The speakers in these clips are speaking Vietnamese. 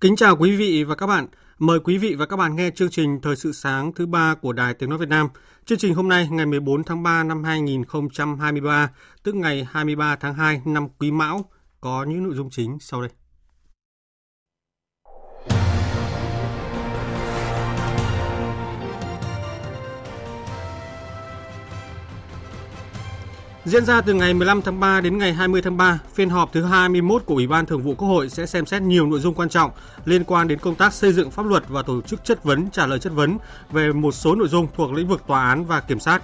Kính chào quý vị và các bạn. Mời quý vị và các bạn nghe chương trình Thời sự sáng thứ 3 của Đài Tiếng Nói Việt Nam. Chương trình hôm nay ngày 14 tháng 3 năm 2023, tức ngày 23 tháng 2 năm Quý Mão, có những nội dung chính sau đây. Diễn ra từ ngày 15 tháng 3 đến ngày 20 tháng 3, phiên họp thứ 21 của Ủy ban Thường vụ Quốc hội sẽ xem xét nhiều nội dung quan trọng liên quan đến công tác xây dựng pháp luật và tổ chức chất vấn, trả lời chất vấn về một số nội dung thuộc lĩnh vực tòa án và kiểm sát.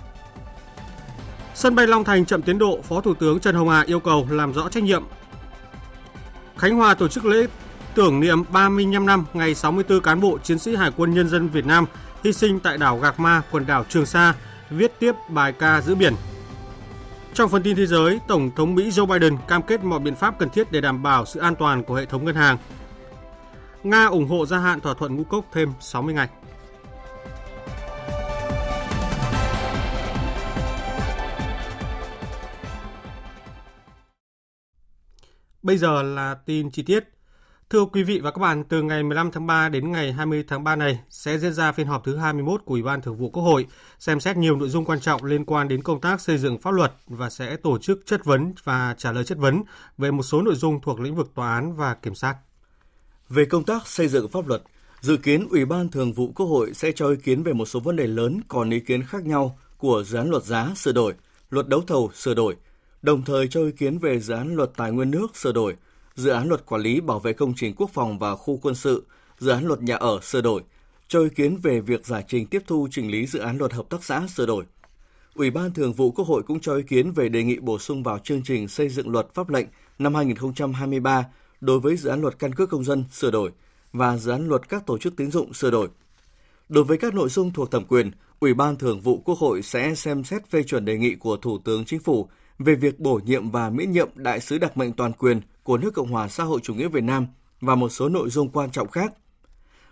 Sân bay Long Thành chậm tiến độ, Phó Thủ tướng Trần Hồng Hà yêu cầu làm rõ trách nhiệm. Khánh Hoà tổ chức lễ tưởng niệm 35 năm ngày 64 cán bộ chiến sĩ Hải quân Nhân dân Việt Nam hy sinh tại đảo Gạc Ma, quần đảo Trường Sa, viết tiếp bài ca giữ biển. Trong phần tin thế giới, Tổng thống Mỹ Joe Biden cam kết mọi biện pháp cần thiết để đảm bảo sự an toàn của hệ thống ngân hàng. Nga ủng hộ gia hạn thỏa thuận ngũ cốc thêm 60 ngày. Bây giờ là tin chi tiết. Thưa quý vị và các bạn, từ ngày 15 tháng 3 đến ngày 20 tháng 3 này sẽ diễn ra phiên họp thứ 21 của Ủy ban Thường vụ Quốc hội, xem xét nhiều nội dung quan trọng liên quan đến công tác xây dựng pháp luật và sẽ tổ chức chất vấn và trả lời chất vấn về một số nội dung thuộc lĩnh vực tòa án và kiểm sát. Về công tác xây dựng pháp luật, dự kiến Ủy ban Thường vụ Quốc hội sẽ cho ý kiến về một số vấn đề lớn còn ý kiến khác nhau của dự án luật giá sửa đổi, luật đấu thầu sửa đổi, đồng thời cho ý kiến về dự án luật tài nguyên nước sửa đổi, dự án luật quản lý bảo vệ công trình quốc phòng và khu quân sự, dự án luật nhà ở sửa đổi, cho ý kiến về việc giải trình tiếp thu chỉnh lý dự án luật hợp tác xã sửa đổi. Ủy ban Thường vụ Quốc hội cũng cho ý kiến về đề nghị bổ sung vào chương trình xây dựng luật pháp lệnh năm 2023 đối với dự án luật căn cước công dân sửa đổi và dự án luật các tổ chức tín dụng sửa đổi. Đối với các nội dung thuộc thẩm quyền, Ủy ban Thường vụ Quốc hội sẽ xem xét phê chuẩn đề nghị của Thủ tướng Chính phủ về việc bổ nhiệm và miễn nhiệm đại sứ đặc mệnh toàn quyền của nước Cộng hòa xã hội chủ nghĩa Việt Nam và một số nội dung quan trọng khác.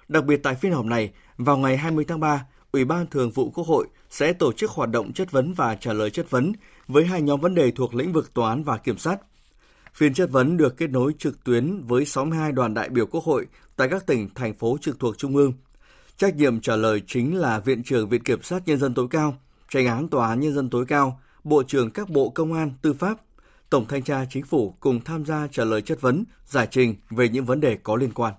Đặc biệt tại phiên họp này, vào ngày 20 tháng 3, Ủy ban Thường vụ Quốc hội sẽ tổ chức hoạt động chất vấn và trả lời chất vấn với hai nhóm vấn đề thuộc lĩnh vực tòa án và kiểm sát. Phiên chất vấn được kết nối trực tuyến với 62 đoàn đại biểu Quốc hội tại các tỉnh, thành phố trực thuộc Trung ương. Trách nhiệm trả lời chính là Viện trưởng Viện Kiểm sát Nhân dân tối cao, Chánh án Tòa án Nhân dân tối cao, Bộ trưởng các Bộ Công an, Tư pháp, Tổng Thanh tra Chính phủ cùng tham gia trả lời chất vấn, giải trình về những vấn đề có liên quan.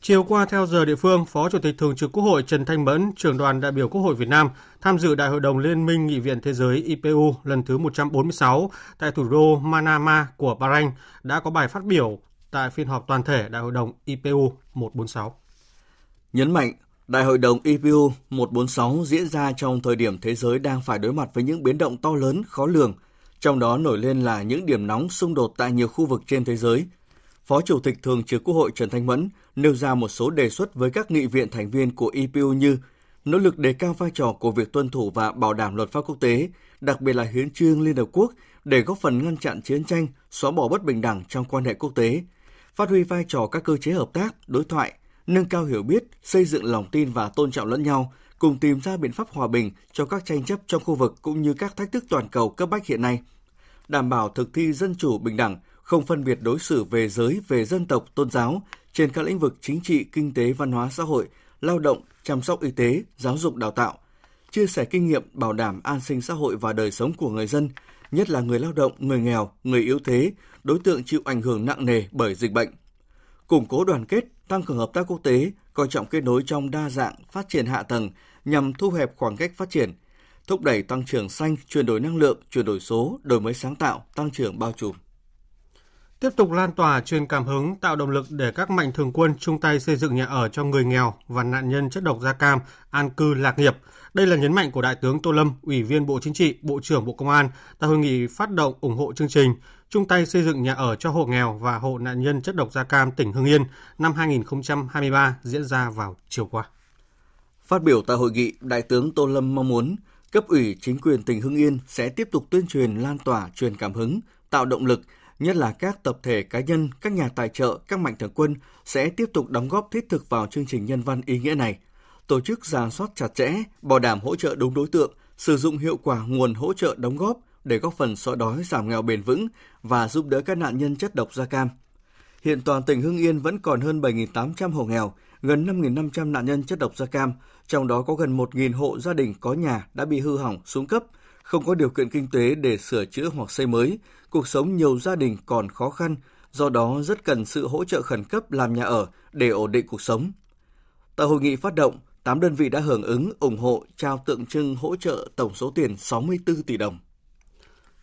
Chiều qua theo giờ địa phương, Phó Chủ tịch Thường trực Quốc hội Trần Thanh Mẫn, trưởng đoàn đại biểu Quốc hội Việt Nam, tham dự Đại hội đồng Liên minh Nghị viện Thế giới IPU lần thứ 146 tại thủ đô Manama của Bahrain đã có bài phát biểu tại phiên họp toàn thể Đại hội đồng IPU 146. Nhấn mạnh, Đại hội đồng IPU 146 diễn ra trong thời điểm thế giới đang phải đối mặt với những biến động to lớn, khó lường, trong đó nổi lên là những điểm nóng xung đột tại nhiều khu vực trên thế giới. Phó Chủ tịch Thường trực Quốc hội Trần Thanh Mẫn nêu ra một số đề xuất với các nghị viện thành viên của IPU như nỗ lực đề cao vai trò của việc tuân thủ và bảo đảm luật pháp quốc tế, đặc biệt là Hiến chương Liên Hợp Quốc để góp phần ngăn chặn chiến tranh, xóa bỏ bất bình đẳng trong quan hệ quốc tế, phát huy vai trò các cơ chế hợp tác, đối thoại, nâng cao hiểu biết, xây dựng lòng tin và tôn trọng lẫn nhau, cùng tìm ra biện pháp hòa bình cho các tranh chấp trong khu vực cũng như các thách thức toàn cầu cấp bách hiện nay, đảm bảo thực thi dân chủ bình đẳng, không phân biệt đối xử về giới, về dân tộc, tôn giáo trên các lĩnh vực chính trị, kinh tế, văn hóa xã hội, lao động, chăm sóc y tế, giáo dục đào tạo, chia sẻ kinh nghiệm bảo đảm an sinh xã hội và đời sống của người dân, nhất là người lao động, người nghèo, người yếu thế, đối tượng chịu ảnh hưởng nặng nề bởi dịch bệnh, củng cố đoàn kết, tăng cường hợp tác quốc tế, coi trọng kết nối trong đa dạng phát triển hạ tầng nhằm thu hẹp khoảng cách phát triển, thúc đẩy tăng trưởng xanh, chuyển đổi năng lượng, chuyển đổi số, đổi mới sáng tạo, tăng trưởng bao trùm. Tiếp tục lan tỏa, truyền cảm hứng, tạo động lực để các mạnh thường quân chung tay xây dựng nhà ở cho người nghèo và nạn nhân chất độc da cam, an cư lạc nghiệp. Đây là nhấn mạnh của Đại tướng Tô Lâm, Ủy viên Bộ Chính trị, Bộ trưởng Bộ Công an tại hội nghị phát động ủng hộ chương trình chung tay xây dựng nhà ở cho hộ nghèo và hộ nạn nhân chất độc da cam tỉnh Hưng Yên năm 2023 diễn ra vào chiều qua. Phát biểu tại hội nghị, Đại tướng Tô Lâm mong muốn cấp ủy chính quyền tỉnh Hưng Yên sẽ tiếp tục tuyên truyền lan tỏa, truyền cảm hứng, tạo động lực, nhất là các tập thể cá nhân, các nhà tài trợ, các mạnh thường quân sẽ tiếp tục đóng góp thiết thực vào chương trình nhân văn ý nghĩa này, tổ chức rà soát chặt chẽ, bảo đảm hỗ trợ đúng đối tượng, sử dụng hiệu quả nguồn hỗ trợ đóng góp để góp phần xóa đói, giảm nghèo bền vững và giúp đỡ các nạn nhân chất độc da cam. Hiện toàn tỉnh Hưng Yên vẫn còn hơn 7.800 hộ nghèo, gần 5.500 nạn nhân chất độc da cam, trong đó có gần 1.000 hộ gia đình có nhà đã bị hư hỏng, xuống cấp, không có điều kiện kinh tế để sửa chữa hoặc xây mới. Cuộc sống nhiều gia đình còn khó khăn, do đó rất cần sự hỗ trợ khẩn cấp làm nhà ở để ổn định cuộc sống. Tại hội nghị phát động, 8 đơn vị đã hưởng ứng, ủng hộ, trao tượng trưng hỗ trợ tổng số tiền 64 tỷ đồng.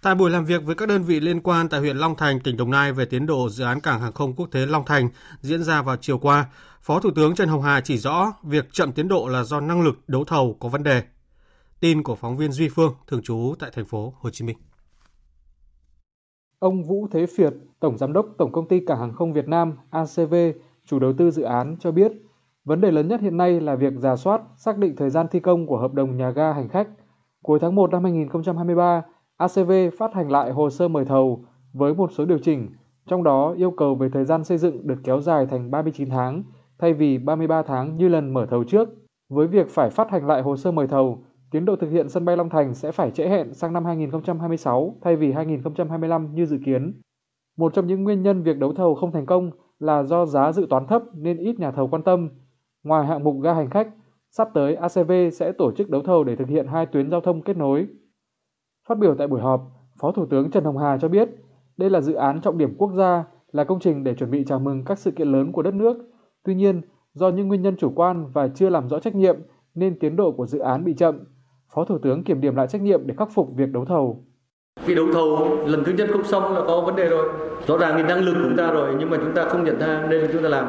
Tại buổi làm việc với các đơn vị liên quan tại huyện Long Thành, tỉnh Đồng Nai về tiến độ dự án cảng hàng không quốc tế Long Thành diễn ra vào chiều qua, Phó Thủ tướng Trần Hồng Hà chỉ rõ việc chậm tiến độ là do năng lực đấu thầu có vấn đề. Tin của phóng viên Duy Phương, thường trú tại thành phố Hồ Chí Minh. Ông Vũ Thế Phiệt, Tổng Giám đốc Tổng Công ty Cảng Hàng không Việt Nam ACV, chủ đầu tư dự án cho biết, vấn đề lớn nhất hiện nay là việc rà soát, xác định thời gian thi công của hợp đồng nhà ga hành khách. Cuối tháng 1 năm 2023, ACV phát hành lại hồ sơ mời thầu với một số điều chỉnh, trong đó yêu cầu về thời gian xây dựng được kéo dài thành 39 tháng thay vì 33 tháng như lần mở thầu trước. Với việc phải phát hành lại hồ sơ mời thầu, tiến độ thực hiện sân bay Long Thành sẽ phải trễ hẹn sang năm 2026 thay vì 2025 như dự kiến. Một trong những nguyên nhân việc đấu thầu không thành công là do giá dự toán thấp nên ít nhà thầu quan tâm. Ngoài hạng mục ga hành khách, sắp tới ACV sẽ tổ chức đấu thầu để thực hiện hai tuyến giao thông kết nối. Phát biểu tại buổi họp, Phó Thủ tướng Trần Hồng Hà cho biết, đây là dự án trọng điểm quốc gia, là công trình để chuẩn bị chào mừng các sự kiện lớn của đất nước. Tuy nhiên, do những nguyên nhân chủ quan và chưa làm rõ trách nhiệm nên tiến độ của dự án bị chậm. Phó Thủ tướng kiểm điểm lại trách nhiệm để khắc phục việc đấu thầu. Khi đấu thầu lần thứ nhất không xong là có vấn đề rồi. Rõ ràng thì năng lực của chúng ta rồi nhưng mà chúng ta không nhận ra nên chúng ta làm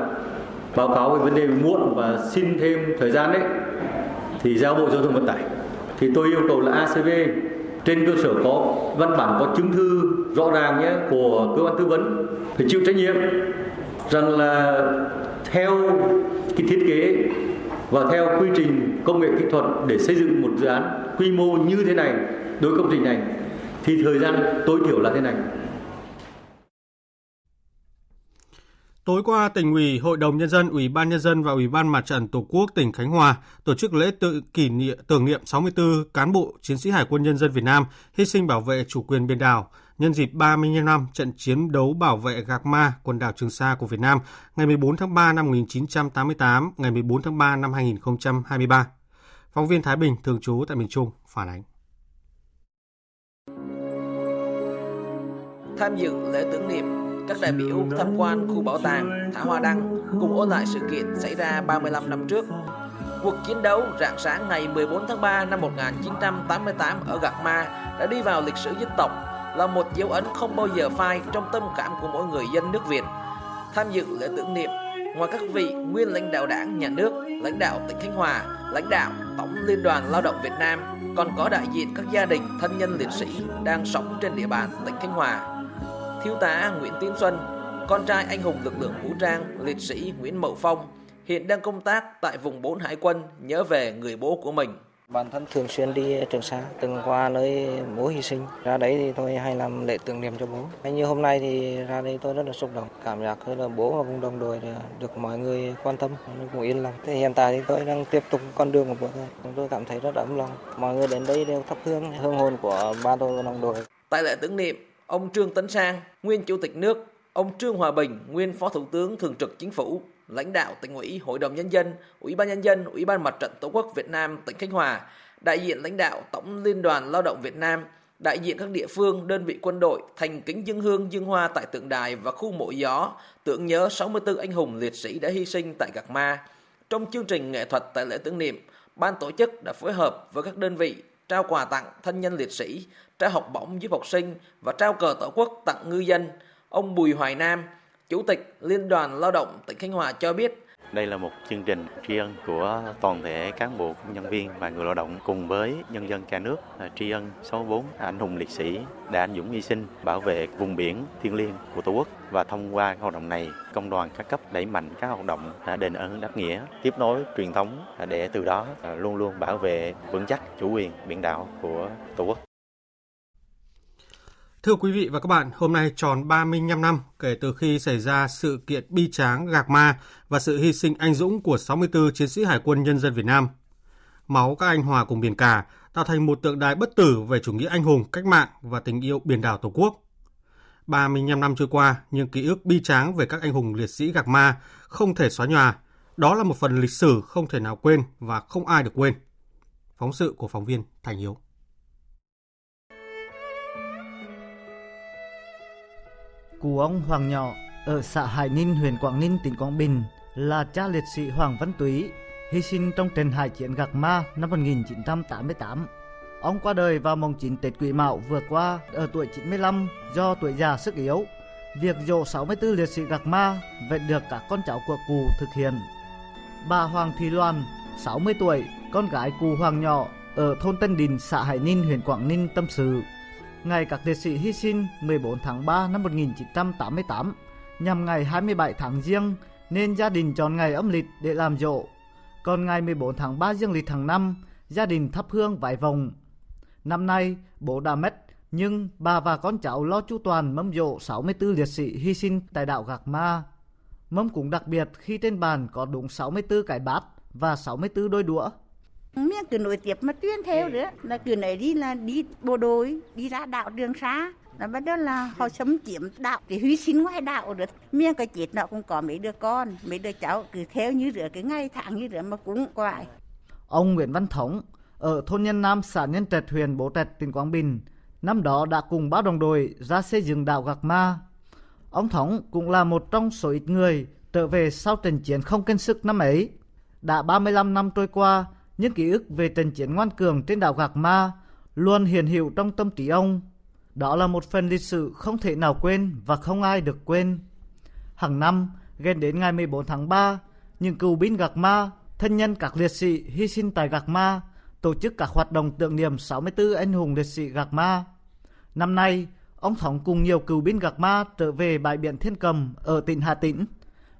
báo cáo về vấn đề muộn và xin thêm thời gian đấy. Thì giao Bộ Giao thông Vận tải. Thì tôi yêu cầu là ACV trên cơ sở có văn bản, có chứng thư rõ ràng nhé của cơ quan tư vấn phải chịu trách nhiệm rằng là theo cái thiết kế và theo quy trình công nghệ kỹ thuật để xây dựng một dự án quy mô như thế này, đối với công trình này, thì thời gian tối thiểu là thế này. Tối qua, Tỉnh ủy, Hội đồng Nhân dân, Ủy ban Nhân dân và Ủy ban Mặt trận Tổ quốc tỉnh Khánh Hòa tổ chức lễ tưởng niệm 64 cán bộ chiến sĩ Hải quân Nhân dân Việt Nam hy sinh bảo vệ chủ quyền biển đảo nhân dịp 30 năm trận chiến đấu bảo vệ Gạc Ma, quần đảo Trường Sa của Việt Nam ngày 14 tháng 3 năm 1988, ngày 14 tháng 3 năm 2023. Phóng viên Thái Bình, thường trú tại miền Trung, phản ánh. Tham dự lễ tưởng niệm, các đại biểu tham quan khu bảo tàng, thả hoa đăng cùng ôn lại sự kiện xảy ra 35 năm trước. Cuộc chiến đấu rạng sáng ngày 14 tháng 3 năm 1988 ở Gạc Ma đã đi vào lịch sử dân tộc, là một dấu ấn không bao giờ phai trong tâm khảm của mỗi người dân nước Việt. Tham dự lễ tưởng niệm, ngoài các vị nguyên lãnh đạo Đảng, Nhà nước, lãnh đạo tỉnh Khánh Hòa, lãnh đạo Tổng Liên đoàn Lao động Việt Nam, còn có đại diện các gia đình thân nhân liệt sĩ đang sống trên địa bàn tỉnh Khánh Hòa. Thiếu tá Nguyễn Tiến Xuân, con trai anh hùng lực lượng vũ trang liệt sĩ Nguyễn Mậu Phong, hiện đang công tác tại vùng 4 Hải quân, nhớ về người bố của mình. Bản thân thường xuyên đi Trường Sa, từng qua nơi bố hy sinh. Ra đấy thì tôi hay làm lễ tưởng niệm cho bố. Như hôm nay thì ra đây tôi rất là xúc động, cảm giác là bố và vùng đồng đội được mọi người quan tâm, cũng yên lòng. Thế hiện tại thì tôi đang tiếp tục con đường của bố thôi. Tôi cảm thấy rất ấm lòng. Mọi người đến đây đều thắp hương hồn của ba tôi đồng đội. Tại lễ tưởng niệm, ông Trương Tấn Sang, nguyên Chủ tịch nước, ông Trương Hòa Bình, nguyên Phó Thủ tướng Thường trực Chính phủ, lãnh đạo Tỉnh ủy, Hội đồng Nhân dân, Ủy ban Nhân dân, Ủy ban Mặt trận Tổ quốc Việt Nam tỉnh Khánh Hòa, đại diện lãnh đạo Tổng Liên đoàn Lao động Việt Nam, đại diện các địa phương, đơn vị quân đội, thành kính dâng hương dâng hoa tại tượng đài và khu mộ gió tưởng nhớ 64 anh hùng liệt sĩ đã hy sinh tại Gạc Ma. Trong chương trình nghệ thuật tại lễ tưởng niệm, ban tổ chức đã phối hợp với các đơn vị trao quà tặng thân nhân liệt sĩ, trao học bổng giúp học sinh và trao cờ tổ quốc tặng ngư dân. Ông Bùi Hoài Nam, Chủ tịch Liên đoàn Lao động tỉnh Khánh Hòa cho biết, đây là một chương trình tri ân của toàn thể cán bộ, công nhân viên và người lao động cùng với nhân dân cả nước tri ân 64 anh hùng liệt sĩ đã anh dũng hy sinh bảo vệ vùng biển thiêng liêng của Tổ quốc. Và thông qua hoạt động này, công đoàn các cấp đẩy mạnh các hoạt động đền ơn đáp nghĩa, tiếp nối truyền thống để từ đó luôn luôn bảo vệ vững chắc chủ quyền biển đảo của Tổ quốc. Thưa quý vị và các bạn, hôm nay tròn 35 năm kể từ khi xảy ra sự kiện bi tráng Gạc Ma và sự hy sinh anh dũng của 64 chiến sĩ Hải quân Nhân dân Việt Nam. Máu các anh hòa cùng biển cả tạo thành một tượng đài bất tử về chủ nghĩa anh hùng, cách mạng và tình yêu biển đảo Tổ quốc. 35 năm trôi qua, nhưng ký ức bi tráng về các anh hùng liệt sĩ Gạc Ma không thể xóa nhòa. Đó là một phần lịch sử không thể nào quên và không ai được quên. Phóng sự của phóng viên Thành Hiếu. Cụ ông Hoàng Nhỏ ở xã Hải Ninh, huyện Quảng Ninh, tỉnh Quảng Bình là cha liệt sĩ Hoàng Văn Túy, hy sinh trong trận hải chiến Gạc Ma năm 1988. Ông qua đời vào mùng 9 Tết Quý Mão vừa qua ở tuổi 95 do tuổi già sức yếu. Việc giỗ 64 liệt sĩ Gạc Ma vẫn được các con cháu của cụ thực hiện. Bà Hoàng Thị Loan, 60 tuổi, con gái cụ Hoàng Nhỏ ở thôn Tân Đình, xã Hải Ninh, huyện Quảng Ninh tâm sự. Ngày các liệt sĩ hy sinh 14 tháng 3 năm 1988 nhằm ngày 27 tháng Giêng nên gia đình chọn ngày âm lịch để làm giỗ. Còn ngày 14 tháng 3 dương lịch hàng năm, gia đình thắp hương vái vòng. Năm nay, bố đã mất nhưng bà và con cháu lo chu toàn mâm giỗ 64 liệt sĩ hy sinh tại đảo Gạc Ma. Mâm cũng đặc biệt khi trên bàn có đúng 64 cái bát và 64 đôi đũa. Miếng cứ nổi tiếp mà tuyên theo nữa là cứ nãy đi là đi bộ đội đi ra đảo Trường Sa là bắt đầu là họ xâm chiếm đảo thì hy sinh ngoài đảo được. Miếng cái chết nó cũng có mấy đứa con mấy đứa cháu cứ theo như rửa cái ngày tháng như rửa mà cũng quại. Ông Nguyễn Văn Thống ở thôn Nhân Nam, xã Nhân Trạch, huyện Bố Trạch, tỉnh Quảng Bình năm đó đã cùng ba đồng đội ra xây dựng đảo Gạc Ma. Ông Thống cũng là một trong số ít người trở về sau trận chiến không cân sức năm ấy. Đã 35 năm trôi qua, những ký ức về trận chiến ngoan cường trên đảo Gạc Ma luôn hiện hữu trong tâm trí ông. Đó là một phần lịch sử không thể nào quên và không ai được quên. Hàng năm, gần đến ngày 14 tháng 3, những cựu binh Gạc Ma, thân nhân các liệt sĩ hy sinh tại Gạc Ma tổ chức các hoạt động tưởng niệm 64 anh hùng liệt sĩ Gạc Ma. Năm nay, ông Thống cùng nhiều cựu binh Gạc Ma trở về bãi biển Thiên Cầm ở tỉnh Hà Tĩnh,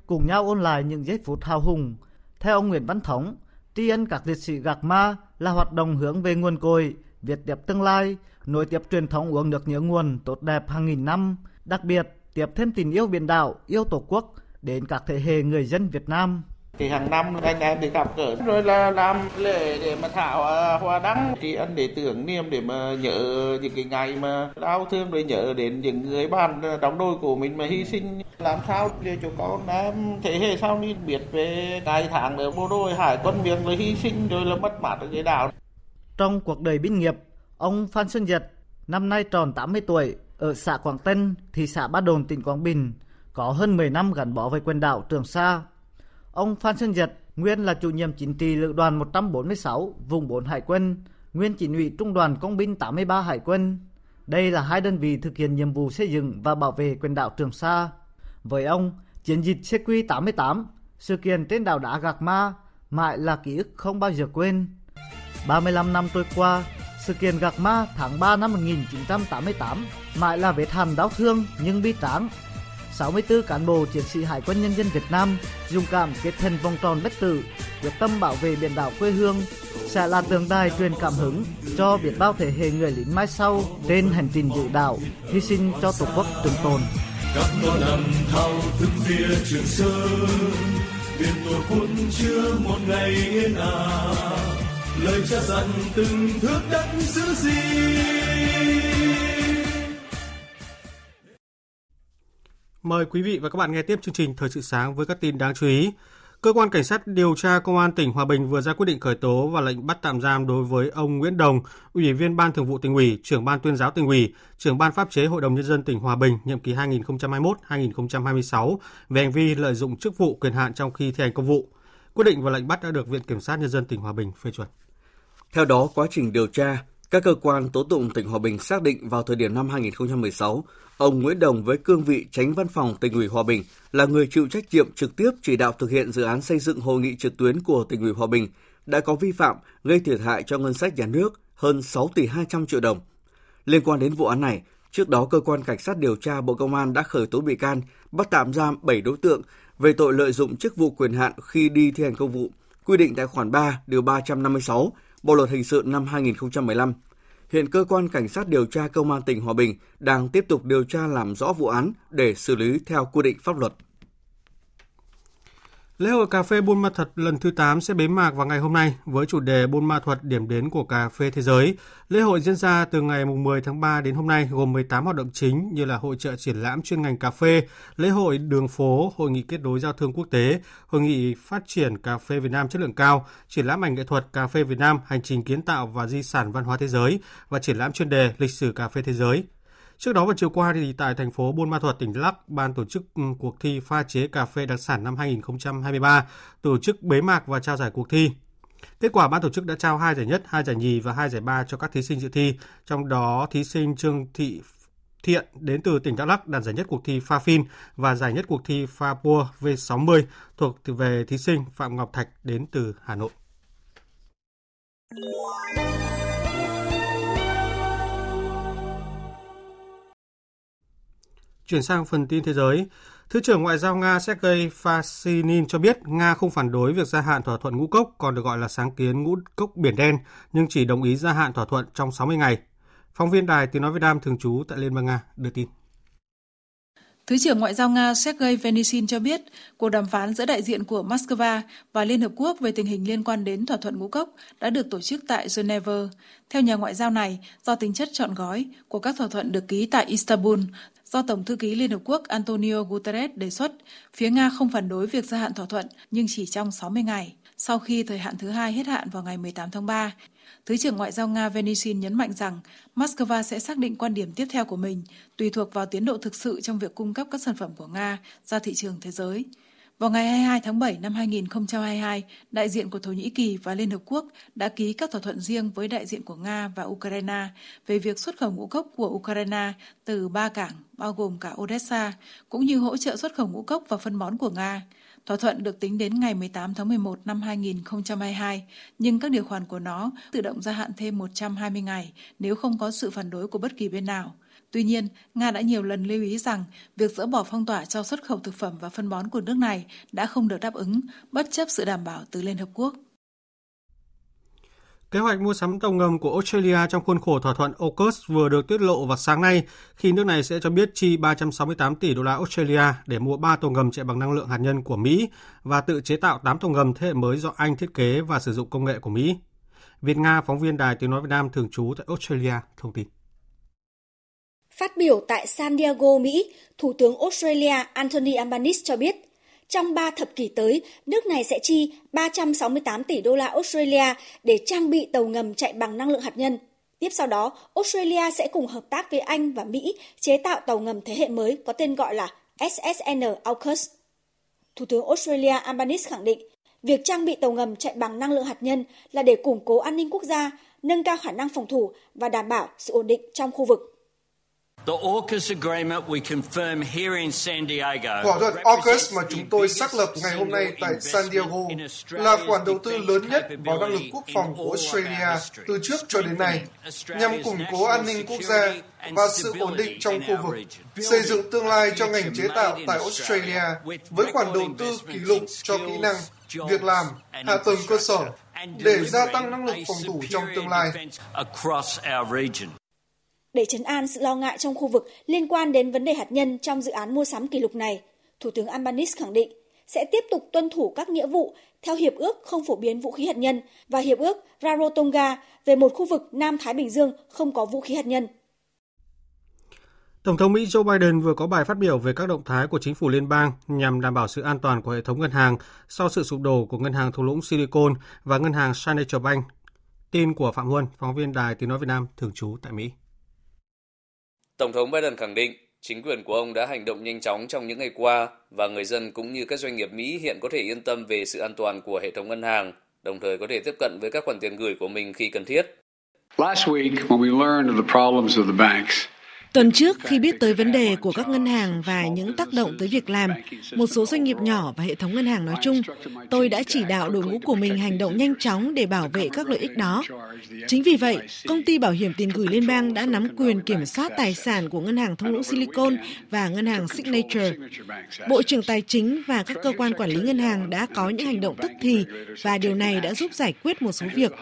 cùng nhau ôn lại những giây phút hào hùng. Theo ông Nguyễn Văn Thống, tri ân các liệt sĩ Gạc Ma là hoạt động hướng về nguồn cội, viết tiếp tương lai, nối tiếp truyền thống uống nước nhớ nguồn tốt đẹp hàng nghìn năm, đặc biệt tiếp thêm tình yêu biển đảo, yêu Tổ quốc đến các thế hệ người dân Việt Nam. Thì hàng năm anh em thì gặp gỡ rồi là làm lễ để mà thả hoa đăng, tri ân để tưởng niệm, để mà nhớ những cái ngày mà đau thương, rồi nhớ đến những người bạn đóng đôi của mình mà hy sinh. Làm sao để cho con em thế hệ sau đi biết về ngày tháng ở bộ đội hải quân miền rồi hy sinh rồi là mất mát ở cái đảo. Trong cuộc đời binh nghiệp, ông Phan Xuân Diệt năm nay tròn 80 tuổi ở xã Quảng Tân, thị xã Ba Đồn, tỉnh Quảng Bình có hơn 10 năm gắn bó với quần đảo Trường Sa. Ông Phan Xuân Diệt nguyên là chủ nhiệm chính trị Lữ đoàn 146 vùng 4 Hải quân, nguyên chỉ huy Trung đoàn Công binh 83 Hải quân. Đây là hai đơn vị thực hiện nhiệm vụ xây dựng và bảo vệ quần đảo Trường Sa. Với ông, chiến dịch CQ88, sự kiện trên đảo đá Gạc Ma mãi là ký ức không bao giờ quên. 35 năm trôi qua, sự kiện Gạc Ma tháng 3 năm 1988 mãi là vết hằn đau thương nhưng bi tráng. 64 cán bộ chiến sĩ Hải quân Nhân dân Việt Nam dũng cảm kết thành vòng tròn bất tử, quyết tâm bảo vệ biển đảo quê hương sẽ là tượng đài truyền cảm hứng cho biết bao thế hệ người lính mai sau trên hành trình giữ đảo, hy sinh cho Tổ quốc trường tồn. Các con nằm thao thức phía Trường Sơn, biển Tổ quốc chưa một ngày yên ả, lời cha dặn từng thước đất giữ gìn. Mời quý vị và các bạn nghe tiếp chương trình Thời sự sáng với các tin đáng chú ý. Cơ quan Cảnh sát điều tra Công an tỉnh Hòa Bình vừa ra quyết định khởi tố và lệnh bắt tạm giam đối với ông Nguyễn Đồng, Ủy viên Ban Thường vụ Tỉnh ủy, Trưởng Ban Tuyên giáo Tỉnh ủy, Trưởng Ban Pháp chế Hội đồng Nhân dân tỉnh Hòa Bình nhiệm kỳ 2021-2026 về hành vi lợi dụng chức vụ quyền hạn trong khi thi hành công vụ. Quyết định và lệnh bắt đã được Viện Kiểm sát Nhân dân tỉnh Hòa Bình phê chuẩn. Theo đó, quá trình điều tra, Các cơ quan tố tụng tỉnh Hòa Bình xác định vào thời điểm năm 2016, ông Nguyễn Đồng với cương vị Chánh Văn phòng Tỉnh ủy Hòa Bình là người chịu trách nhiệm trực tiếp chỉ đạo thực hiện dự án xây dựng hội nghị trực tuyến của Tỉnh ủy Hòa Bình đã có vi phạm gây thiệt hại cho ngân sách nhà nước hơn 6 tỷ 200 triệu đồng. Liên quan đến vụ án này, trước đó cơ quan cảnh sát điều tra Bộ Công an đã khởi tố bị can, bắt tạm giam 7 đối tượng về tội lợi dụng chức vụ quyền hạn khi đi thi hành công vụ, quy định tại khoản 3 điều 356 Bộ luật hình sự năm 2015. Hiện cơ quan cảnh sát điều tra Công an tỉnh Hòa Bình đang tiếp tục điều tra làm rõ vụ án để xử lý theo quy định pháp luật. Lễ hội cà phê Buôn Ma Thuột lần thứ 8 sẽ bế mạc vào ngày hôm nay với chủ đề Buôn Ma Thuột điểm đến của cà phê thế giới. Lễ hội diễn ra từ ngày 10 tháng 3 đến hôm nay gồm 18 hoạt động chính như là hội chợ triển lãm chuyên ngành cà phê, lễ hội đường phố, hội nghị kết nối giao thương quốc tế, hội nghị phát triển cà phê Việt Nam chất lượng cao, triển lãm ảnh nghệ thuật cà phê Việt Nam, hành trình kiến tạo và di sản văn hóa thế giới và triển lãm chuyên đề lịch sử cà phê thế giới. Trước đó vào chiều qua thì tại thành phố Buôn Ma Thuột, tỉnh Lắc, ban tổ chức cuộc thi pha chế cà phê đặc sản năm 2023 tổ chức bế mạc và trao giải cuộc thi. Kết quả ban tổ chức đã trao 2 giải nhất, 2 giải nhì và 2 giải ba cho các thí sinh dự thi, trong đó thí sinh Trương Thị Thiện đến từ tỉnh Đắk Lắk đạt giải nhất cuộc thi pha phin và giải nhất cuộc thi pha pua V60 thuộc về thí sinh Phạm Ngọc Thạch đến từ Hà Nội. Chuyển sang phần tin thế giới, Thứ trưởng Ngoại giao Nga Sergei Vershinin cho biết Nga không phản đối việc gia hạn thỏa thuận ngũ cốc, còn được gọi là sáng kiến ngũ cốc Biển Đen, nhưng chỉ đồng ý gia hạn thỏa thuận trong 60 ngày. Phóng viên Đài Tiếng Nói Việt Nam thường trú tại Liên bang Nga đưa tin. Thứ trưởng Ngoại giao Nga Sergei Vershinin cho biết cuộc đàm phán giữa đại diện của Moscow và Liên Hợp Quốc về tình hình liên quan đến thỏa thuận ngũ cốc đã được tổ chức tại Geneva. Theo nhà ngoại giao này, do tính chất trọn gói của các thỏa thuận được ký tại Istanbul, do Tổng thư ký Liên Hợp Quốc Antonio Guterres đề xuất, phía Nga không phản đối việc gia hạn thỏa thuận nhưng chỉ trong 60 ngày, sau khi thời hạn thứ hai hết hạn vào ngày 18 tháng 3. Thứ trưởng Ngoại giao Nga Vershinin nhấn mạnh rằng Moscow sẽ xác định quan điểm tiếp theo của mình tùy thuộc vào tiến độ thực sự trong việc cung cấp các sản phẩm của Nga ra thị trường thế giới. Vào ngày 22 tháng 7 năm 2022, đại diện của Thổ Nhĩ Kỳ và Liên Hợp Quốc đã ký các thỏa thuận riêng với đại diện của Nga và Ukraine về việc xuất khẩu ngũ cốc của Ukraine từ 3 cảng, bao gồm cả Odessa, cũng như hỗ trợ xuất khẩu ngũ cốc và phân bón của Nga. Thỏa thuận được tính đến ngày 18 tháng 11 năm 2022, nhưng các điều khoản của nó tự động gia hạn thêm 120 ngày nếu không có sự phản đối của bất kỳ bên nào. Tuy nhiên, Nga đã nhiều lần lưu ý rằng việc dỡ bỏ phong tỏa cho xuất khẩu thực phẩm và phân bón của nước này đã không được đáp ứng, bất chấp sự đảm bảo từ Liên Hợp Quốc. Kế hoạch mua sắm tàu ngầm của Australia trong khuôn khổ thỏa thuận AUKUS vừa được tiết lộ vào sáng nay khi nước này sẽ cho biết chi 368 tỷ đô la Australia để mua 3 tàu ngầm chạy bằng năng lượng hạt nhân của Mỹ và tự chế tạo 8 tàu ngầm thế hệ mới do Anh thiết kế và sử dụng công nghệ của Mỹ. Việt Nga, phóng viên Đài Tiếng Nói Việt Nam thường trú tại Australia thông tin. Phát biểu tại San Diego, Mỹ, Thủ tướng Australia Anthony Albanese cho biết, trong 3 thập kỷ tới, nước này sẽ chi 368 tỷ đô la Australia để trang bị tàu ngầm chạy bằng năng lượng hạt nhân. Tiếp sau đó, Australia sẽ cùng hợp tác với Anh và Mỹ chế tạo tàu ngầm thế hệ mới có tên gọi là SSN AUKUS. Thủ tướng Australia Albanese khẳng định, việc trang bị tàu ngầm chạy bằng năng lượng hạt nhân là để củng cố an ninh quốc gia, nâng cao khả năng phòng thủ và đảm bảo sự ổn định trong khu vực. Thỏa thuận AUKUS mà chúng tôi xác lập ngày hôm nay tại San Diego là khoản đầu tư lớn nhất vào năng lực quốc phòng của Australia từ trước cho đến nay, nhằm củng cố an ninh quốc gia và sự ổn định trong khu vực, xây dựng tương lai cho ngành chế tạo tại Australia với khoản đầu tư kỷ lục cho kỹ năng, việc làm, hạ tầng cơ sở để gia tăng năng lực phòng thủ trong tương lai. Để trấn an sự lo ngại trong khu vực liên quan đến vấn đề hạt nhân trong dự án mua sắm kỷ lục này, Thủ tướng Albanese khẳng định sẽ tiếp tục tuân thủ các nghĩa vụ theo Hiệp ước Không Phổ biến Vũ khí Hạt nhân và Hiệp ước Rarotonga về một khu vực Nam Thái Bình Dương không có vũ khí hạt nhân. Tổng thống Mỹ Joe Biden vừa có bài phát biểu về các động thái của chính phủ liên bang nhằm đảm bảo sự an toàn của hệ thống ngân hàng sau sự sụp đổ của ngân hàng thung lũng Silicon và ngân hàng Signature Bank. Tin của Phạm Huân, phóng viên Đài Tiếng Nói Việt Nam thường trú tại Mỹ. Tổng thống Biden khẳng định chính quyền của ông đã hành động nhanh chóng trong những ngày qua và người dân cũng như các doanh nghiệp Mỹ hiện có thể yên tâm về sự an toàn của hệ thống ngân hàng, đồng thời có thể tiếp cận với các khoản tiền gửi của mình khi cần thiết. Tuần trước, khi biết tới vấn đề của các ngân hàng và những tác động tới việc làm, một số doanh nghiệp nhỏ và hệ thống ngân hàng nói chung, tôi đã chỉ đạo đội ngũ của mình hành động nhanh chóng để bảo vệ các lợi ích đó. Chính vì vậy, công ty bảo hiểm tiền gửi liên bang đã nắm quyền kiểm soát tài sản của ngân hàng thung lũng Silicon và ngân hàng Signature. Bộ trưởng Tài chính và các cơ quan quản lý ngân hàng đã có những hành động tức thì và điều này đã giúp giải quyết một số việc.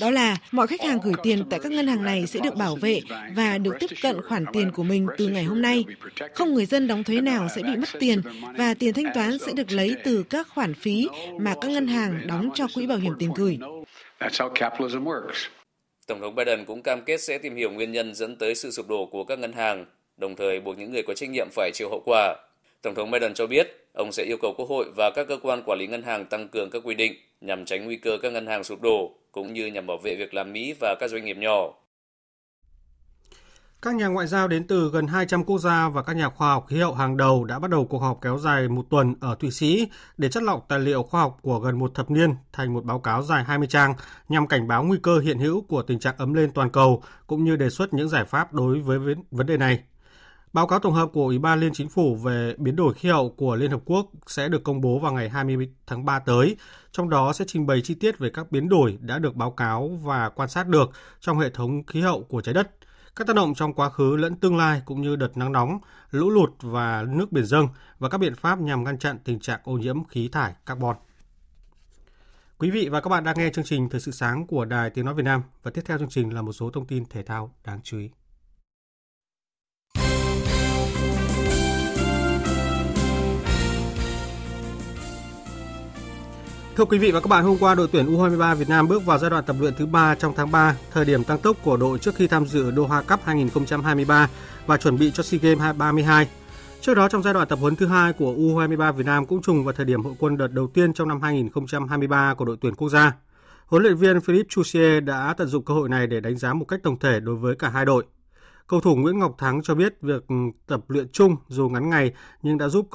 Đó là mọi khách hàng gửi tiền tại các ngân hàng này sẽ được bảo vệ và được tiếp cận khoản tiền của mình từ ngày hôm nay. Không người dân đóng thuế nào sẽ bị mất tiền và tiền thanh toán sẽ được lấy từ các khoản phí mà các ngân hàng đóng cho quỹ bảo hiểm tiền gửi. Tổng thống Biden cũng cam kết sẽ tìm hiểu nguyên nhân dẫn tới sự sụp đổ của các ngân hàng, đồng thời buộc những người có trách nhiệm phải chịu hậu quả. Tổng thống Biden cho biết, ông sẽ yêu cầu Quốc hội và các cơ quan quản lý ngân hàng tăng cường các quy định nhằm tránh nguy cơ các ngân hàng sụp đổ, cũng như nhằm bảo vệ việc làm Mỹ và các doanh nghiệp nhỏ. Các nhà ngoại giao đến từ gần 200 quốc gia và các nhà khoa học khí hậu hàng đầu đã bắt đầu cuộc họp kéo dài một tuần ở Thụy Sĩ để chắt lọc tài liệu khoa học của gần một thập niên thành một báo cáo dài 20 trang nhằm cảnh báo nguy cơ hiện hữu của tình trạng ấm lên toàn cầu cũng như đề xuất những giải pháp đối với vấn đề này. Báo cáo tổng hợp của Ủy ban Liên Chính phủ về biến đổi khí hậu của Liên Hợp Quốc sẽ được công bố vào ngày 20 tháng 3 tới, trong đó sẽ trình bày chi tiết về các biến đổi đã được báo cáo và quan sát được trong hệ thống khí hậu của trái đất, các tác động trong quá khứ lẫn tương lai cũng như đợt nắng nóng, lũ lụt và nước biển dâng và các biện pháp nhằm ngăn chặn tình trạng ô nhiễm khí thải carbon. Quý vị và các bạn đang nghe chương trình Thời sự sáng của Đài Tiếng Nói Việt Nam và tiếp theo chương trình là một số thông tin thể thao đáng chú ý. Thưa quý vị và các bạn, hôm qua đội tuyển U23 Việt Nam bước vào giai đoạn tập luyện thứ 3 trong tháng 3, thời điểm tăng tốc của đội trước khi tham dự Doha Cup 2023 và chuẩn bị cho SEA Games 32. Trước đó trong giai đoạn tập huấn thứ 2 của U23 Việt Nam cũng trùng vào thời điểm hội quân đợt đầu tiên trong năm 2023 của đội tuyển quốc gia. Huấn luyện viên Philippe Chusier đã tận dụng cơ hội này để đánh giá một cách tổng thể đối với cả hai đội. Cầu thủ Nguyễn Ngọc Thắng cho biết việc tập luyện chung dù ngắn ngày nhưng đã giúp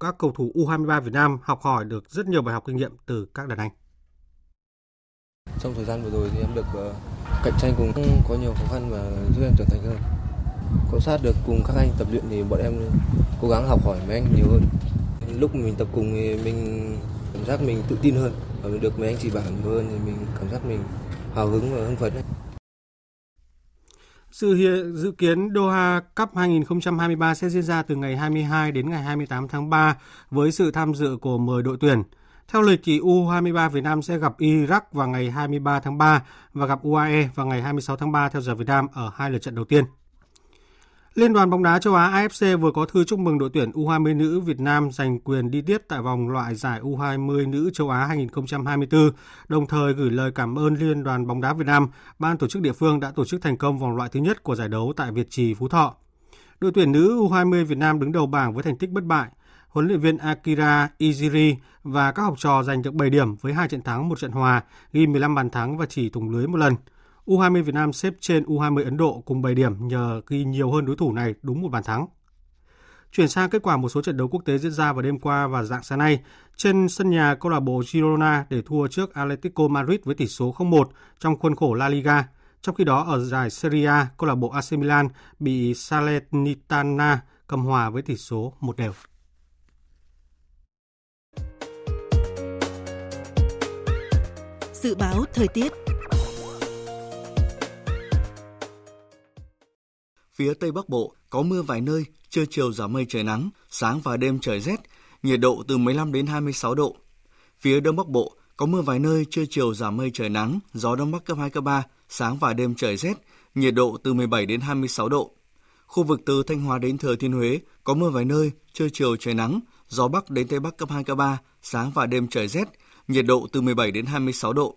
các cầu thủ U23 Việt Nam học hỏi được rất nhiều bài học kinh nghiệm từ các đàn anh. Trong thời gian vừa rồi thì em được cạnh tranh cùng có nhiều khó khăn và giúp em trưởng thành hơn. Quan sát được cùng các anh tập luyện thì bọn em cố gắng học hỏi mấy anh nhiều hơn. Lúc mình tập cùng thì mình cảm giác mình tự tin hơn và mình được mấy anh chỉ bảo nhiều hơn thì mình cảm giác mình hào hứng và hưng phấn. Dự kiến Doha Cup 2023 sẽ diễn ra từ ngày 22 đến ngày 28 tháng 3 với sự tham dự của 10 đội tuyển. Theo lịch thì U23 Việt Nam sẽ gặp Iraq vào ngày 23 tháng 3 và gặp UAE vào ngày 26 tháng 3 theo giờ Việt Nam ở hai lượt trận đầu tiên. Liên đoàn bóng đá châu Á AFC vừa có thư chúc mừng đội tuyển U20 nữ Việt Nam giành quyền đi tiếp tại vòng loại giải U20 nữ châu Á 2024, đồng thời gửi lời cảm ơn Liên đoàn bóng đá Việt Nam, ban tổ chức địa phương đã tổ chức thành công vòng loại thứ nhất của giải đấu tại Việt Trì, Phú Thọ. Đội tuyển nữ U20 Việt Nam đứng đầu bảng với thành tích bất bại. Huấn luyện viên Akira Ijiri và các học trò giành được 7 điểm với 2 trận thắng, 1 trận hòa, ghi 15 bàn thắng và chỉ thủng lưới một lần. U20 Việt Nam xếp trên U20 Ấn Độ cùng 7 điểm nhờ ghi nhiều hơn đối thủ này đúng một bàn thắng. Chuyển sang kết quả một số trận đấu quốc tế diễn ra vào đêm qua và rạng sáng nay. Trên sân nhà, câu lạc bộ Girona để thua trước Atletico Madrid với tỷ số 0-1 trong khuôn khổ La Liga. Trong khi đó ở giải Serie A, câu lạc bộ AC Milan bị Salernitana cầm hòa với tỷ số 1-0. Dự báo thời tiết. Phía Tây Bắc Bộ có mưa vài nơi, trưa chiều giảm mây trời nắng, sáng và đêm trời rét, nhiệt độ từ 15 đến 26 độ. Phía Đông Bắc Bộ có mưa vài nơi, trưa chiều giảm mây trời nắng, gió Đông Bắc cấp 2, cấp 3, sáng và đêm trời rét, nhiệt độ từ 17 đến 26 độ. Khu vực từ Thanh Hóa đến Thừa Thiên Huế có mưa vài nơi, trưa chiều trời nắng, gió Bắc đến Tây Bắc cấp 2, cấp 3, sáng và đêm trời rét, nhiệt độ từ 17 đến 26 độ.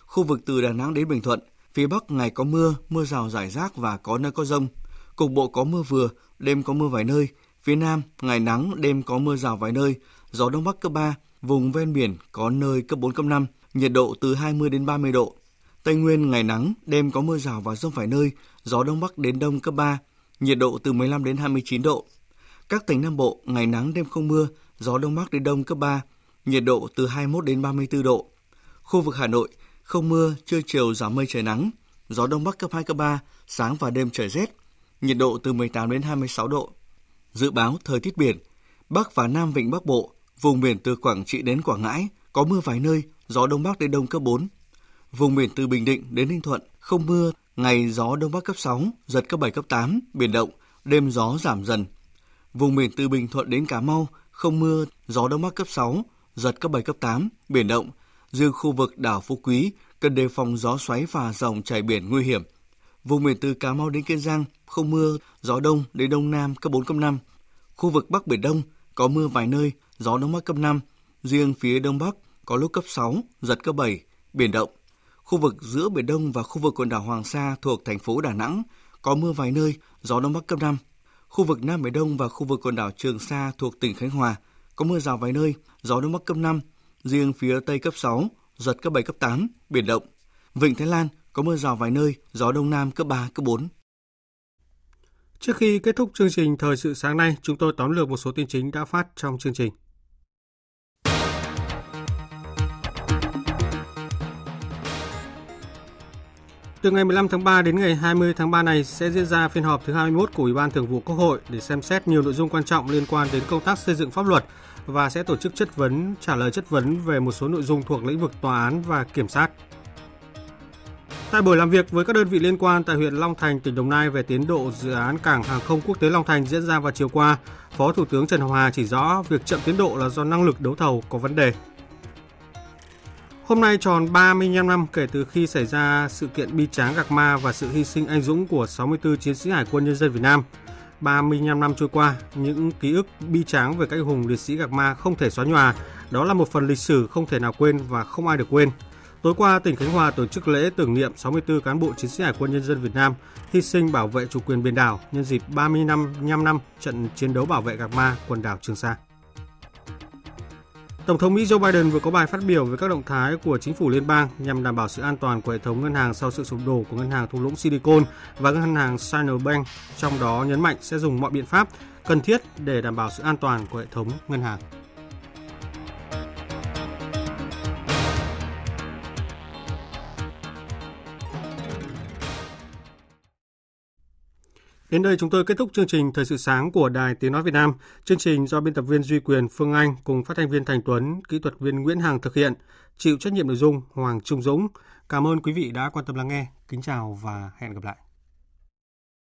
Khu vực từ Đà Nẵng đến Bình Thuận, phía Bắc ngày có mưa, mưa rào rải rác và có nơi có dông. Cục bộ có mưa vừa, đêm có mưa vài nơi. Phía Nam, ngày nắng, đêm có mưa rào vài nơi. Gió Đông Bắc cấp 3, vùng ven biển có nơi cấp 4, cấp 5, nhiệt độ từ 20 đến 30 độ. Tây Nguyên, ngày nắng, đêm có mưa rào và dông vài nơi. Gió Đông Bắc đến Đông cấp 3, nhiệt độ từ 15 đến 29 độ. Các tỉnh Nam Bộ, ngày nắng, đêm không mưa. Gió Đông Bắc đến Đông cấp 3, nhiệt độ từ 21 đến 34 độ. Khu vực Hà Nội, không mưa, trưa chiều giảm mây trời nắng. gió Đông Bắc cấp 2, cấp 3, sáng và đêm trời rét, nhiệt độ từ 18 đến 26 độ. Dự báo thời tiết biển, Bắc và Nam Vịnh Bắc Bộ, vùng biển từ Quảng Trị đến Quảng Ngãi, có mưa vài nơi, gió Đông Bắc đến Đông cấp 4. Vùng biển từ Bình Định đến Ninh Thuận, không mưa, ngày gió Đông Bắc cấp 6, giật cấp 7, cấp 8, biển động, đêm gió giảm dần. Vùng biển từ Bình Thuận đến Cà Mau, không mưa, gió Đông Bắc cấp 6, giật cấp 7, cấp 8, biển động. Riêng khu vực đảo Phú Quý cần đề phòng gió xoáy và dòng chảy biển nguy hiểm. Vùng biển từ Cà Mau đến Kiên Giang không mưa, gió đông đến đông nam cấp 4, cấp 5. Khu vực Bắc Biển Đông có mưa vài nơi, gió Đông Bắc cấp 5. Riêng phía Đông Bắc có lúc cấp 6, giật cấp 7, biển động. Khu vực giữa Biển Đông và khu vực quần đảo Hoàng Sa thuộc thành phố Đà Nẵng có mưa vài nơi, gió Đông Bắc cấp 5. Khu vực Nam Biển Đông và khu vực quần đảo Trường Sa thuộc tỉnh Khánh Hòa có mưa rào vài nơi, gió Đông Bắc cấp 5. Riêng phía Tây cấp 6, giật cấp 7, cấp 8, biển động. Vịnh Thái Lan có mưa rào vài nơi, gió Đông Nam cấp 3, cấp 4. Trước khi kết thúc chương trình Thời sự sáng nay, chúng tôi tóm lược một số tin chính đã phát trong chương trình. Từ ngày 15 tháng 3 đến ngày 20 tháng 3 này sẽ diễn ra phiên họp thứ 21 của Ủy ban Thường vụ Quốc hội để xem xét nhiều nội dung quan trọng liên quan đến công tác xây dựng pháp luật và sẽ tổ chức chất vấn, trả lời chất vấn về một số nội dung thuộc lĩnh vực tòa án và kiểm sát. Tại buổi làm việc với các đơn vị liên quan tại huyện Long Thành, tỉnh Đồng Nai về tiến độ dự án cảng hàng không quốc tế Long Thành diễn ra vào chiều qua, Phó Thủ tướng Trần Hồng Hà chỉ rõ việc chậm tiến độ là do năng lực đấu thầu có vấn đề. Hôm nay tròn 35 năm kể từ khi xảy ra sự kiện bi tráng Gạc Ma và sự hy sinh anh dũng của 64 chiến sĩ Hải quân Nhân dân Việt Nam. 35 năm trôi qua, những ký ức bi tráng về các anh hùng liệt sĩ Gạc Ma không thể xóa nhòa. Đó là một phần lịch sử không thể nào quên và không ai được quên. Tối qua, tỉnh Khánh Hòa tổ chức lễ tưởng niệm 64 cán bộ chiến sĩ Hải quân Nhân dân Việt Nam hy sinh bảo vệ chủ quyền biển đảo nhân dịp 35 năm trận chiến đấu bảo vệ Gạc Ma, quần đảo Trường Sa. Tổng thống Mỹ Joe Biden vừa có bài phát biểu về các động thái của chính phủ liên bang nhằm đảm bảo sự an toàn của hệ thống ngân hàng sau sự sụp đổ của ngân hàng thung lũng Silicon và ngân hàng Signature Bank, trong đó nhấn mạnh sẽ dùng mọi biện pháp cần thiết để đảm bảo sự an toàn của hệ thống ngân hàng. Đến đây chúng tôi kết thúc chương trình Thời sự sáng của Đài Tiếng Nói Việt Nam. Chương trình do biên tập viên Duy Quyền, Phương Anh cùng phát thanh viên Thành Tuấn, kỹ thuật viên Nguyễn Hằng thực hiện. Chịu trách nhiệm nội dung Hoàng Trung Dũng. Cảm ơn quý vị đã quan tâm lắng nghe. Kính chào và hẹn gặp lại.